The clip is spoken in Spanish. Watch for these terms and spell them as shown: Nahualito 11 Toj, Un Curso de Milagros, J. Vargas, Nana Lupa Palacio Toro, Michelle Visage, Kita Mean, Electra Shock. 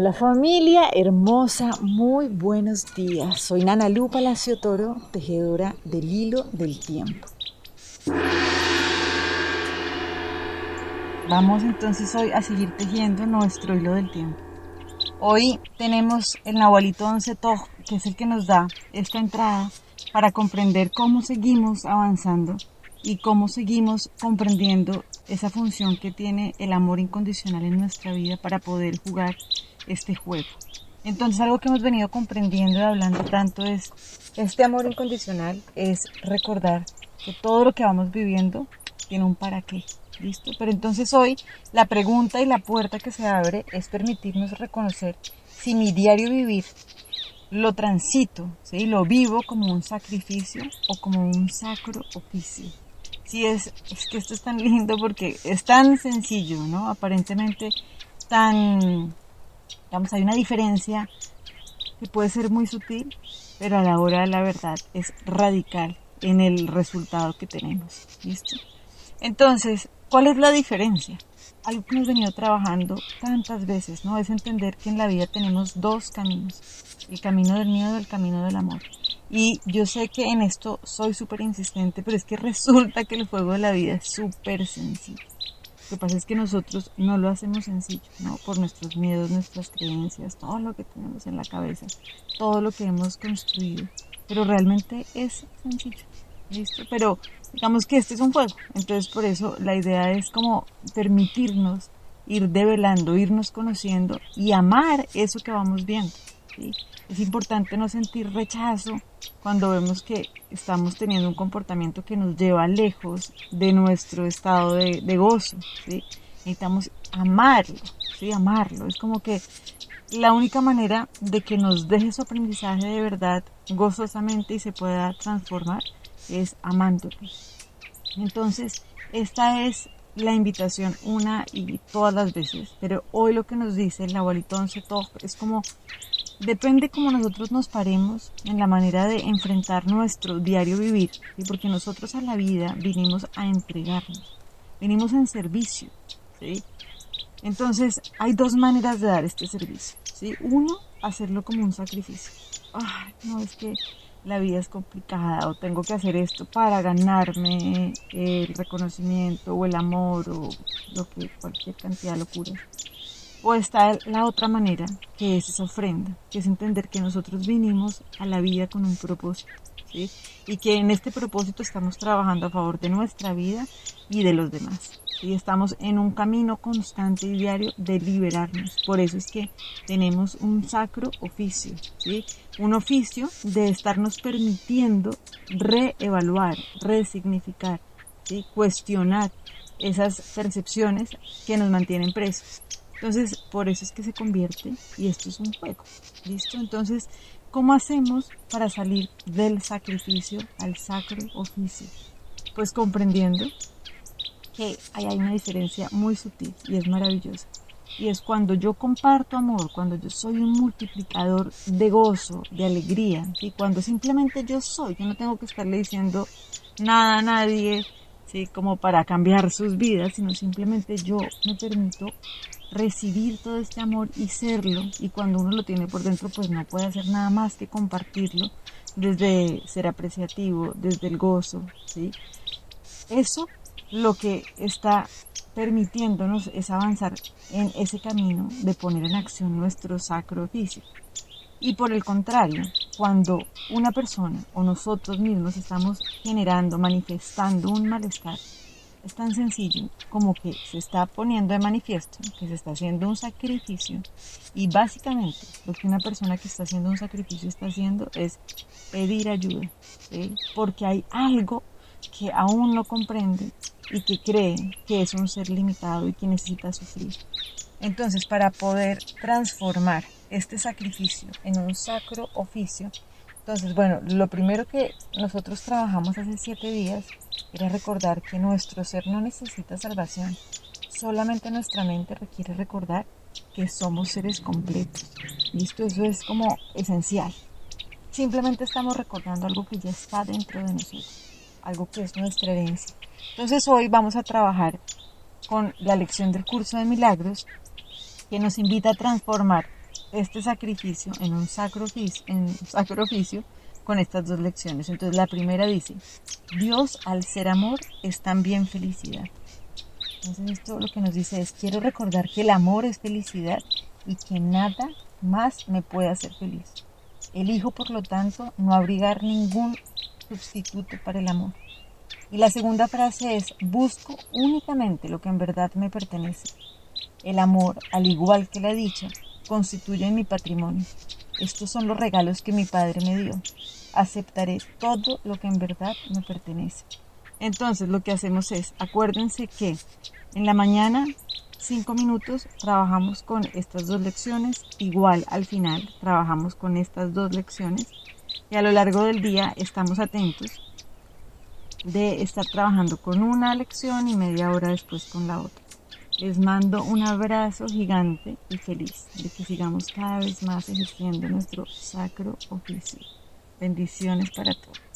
Hola familia hermosa, muy buenos días. Soy Nana Lupa Palacio Toro, tejedora del hilo del tiempo. Vamos entonces hoy a seguir tejiendo nuestro hilo del tiempo. Hoy tenemos el Nahualito 11 Toj, que es el que nos da esta entrada para comprender cómo seguimos avanzando y cómo seguimos comprendiendo esa función que tiene el amor incondicional en nuestra vida para poder jugar este juego. Entonces, algo que hemos venido comprendiendo y hablando tanto es este amor incondicional, es recordar que todo lo que vamos viviendo tiene un para qué, ¿listo? Pero entonces hoy la pregunta y la puerta que se abre es permitirnos reconocer si mi diario vivir lo transito, ¿sí? Lo vivo como un sacrificio o como un sacro oficio. Sí, es que esto es tan lindo porque es tan sencillo, ¿no? Aparentemente tan, digamos, hay una diferencia que puede ser muy sutil, pero a la hora de la verdad es radical en el resultado que tenemos, ¿listo? Entonces, ¿cuál es la diferencia? Algo que hemos venido trabajando tantas veces, ¿no? Es entender que en la vida tenemos dos caminos, el camino del miedo y el camino del amor. Y yo sé que en esto soy súper insistente, pero es que resulta que el juego de la vida es súper sencillo. Lo que pasa es que nosotros no lo hacemos sencillo, ¿no? Por nuestros miedos, nuestras creencias, todo lo que tenemos en la cabeza, todo lo que hemos construido. Pero realmente es sencillo, ¿listo? Pero digamos que este es un juego, entonces por eso la idea es como permitirnos ir develando, irnos conociendo y amar eso que vamos viendo, ¿sí? Es importante no sentir rechazo cuando vemos que estamos teniendo un comportamiento que nos lleva lejos de nuestro estado de gozo, ¿sí? Necesitamos amarlo, ¿sí? Amarlo. Es como que la única manera de que nos deje su aprendizaje de verdad gozosamente y se pueda transformar es amándonos. Entonces, esta es la invitación una y todas las veces, pero hoy lo que nos dice el Nahualito 11 Toj es como... Depende cómo nosotros nos paremos en la manera de enfrentar nuestro diario vivir, ¿sí? Porque nosotros a la vida vinimos a entregarnos, vinimos en servicio, ¿sí? Entonces hay dos maneras de dar este servicio, ¿sí? Uno, hacerlo como un sacrificio. Ay, no, es que la vida es complicada o tengo que hacer esto para ganarme el reconocimiento o el amor o lo que, cualquier cantidad de locura. O está la otra manera, que es esa ofrenda, que es entender que nosotros vinimos a la vida con un propósito, ¿sí? Y que en este propósito estamos trabajando a favor de nuestra vida y de los demás. Y estamos en un camino constante y diario de liberarnos. Por eso es que tenemos un sacro oficio, ¿sí? Un oficio de estarnos permitiendo reevaluar, resignificar, ¿sí? Cuestionar esas percepciones que nos mantienen presos. Entonces, por eso es que se convierte, y esto es un juego, ¿listo? Entonces, ¿cómo hacemos para salir del sacrificio al sacro oficio? Pues comprendiendo que ahí hay una diferencia muy sutil y es maravillosa. Y es cuando yo comparto amor, cuando yo soy un multiplicador de gozo, de alegría, ¿sí? Cuando simplemente yo soy, yo no tengo que estarle diciendo nada a nadie, ¿sí? Como para cambiar sus vidas, sino simplemente yo me permito recibir todo este amor y serlo, y cuando uno lo tiene por dentro pues no puede hacer nada más que compartirlo desde ser apreciativo, desde el gozo, ¿sí? Eso lo que está permitiéndonos es avanzar en ese camino de poner en acción nuestro sacro oficio. Y por el contrario, cuando una persona o nosotros mismos estamos generando, manifestando un malestar, es tan sencillo como que se está poniendo de manifiesto que se está haciendo un sacrificio, y básicamente lo que una persona que está haciendo un sacrificio está haciendo es pedir ayuda, ¿sí? Porque hay algo que aún no comprende y que cree que es un ser limitado y que necesita sufrir. Entonces, para poder transformar este sacrificio en un sacro oficio, entonces, bueno, lo primero que nosotros trabajamos hace 7 días era recordar que nuestro ser no necesita salvación, solamente nuestra mente requiere recordar que somos seres completos, ¿listo? Eso es como esencial. Simplemente estamos recordando algo que ya está dentro de nosotros, algo que es nuestra herencia. Entonces hoy vamos a trabajar con la lección del Curso de Milagros, que nos invita a transformar este sacrificio en un sacro oficio con estas dos lecciones. Entonces la primera dice: Dios al ser amor es también felicidad. Entonces esto lo que nos dice es: quiero recordar que el amor es felicidad y que nada más me puede hacer feliz. Elijo, por lo tanto, no abrigar ningún sustituto para el amor. Y la segunda frase es: busco únicamente lo que en verdad me pertenece. El amor, al igual que la dicha, constituyen mi patrimonio. Estos son los regalos que mi padre me dio. Aceptaré todo lo que en verdad me pertenece. Entonces lo que hacemos es, acuérdense que en la mañana 5 minutos trabajamos con estas dos lecciones, igual al final trabajamos con estas dos lecciones, y a lo largo del día estamos atentos de estar trabajando con una lección y media hora después con la otra. Les mando un abrazo gigante y feliz de que sigamos cada vez más ejerciendo nuestro sacro oficio. Bendiciones para todos.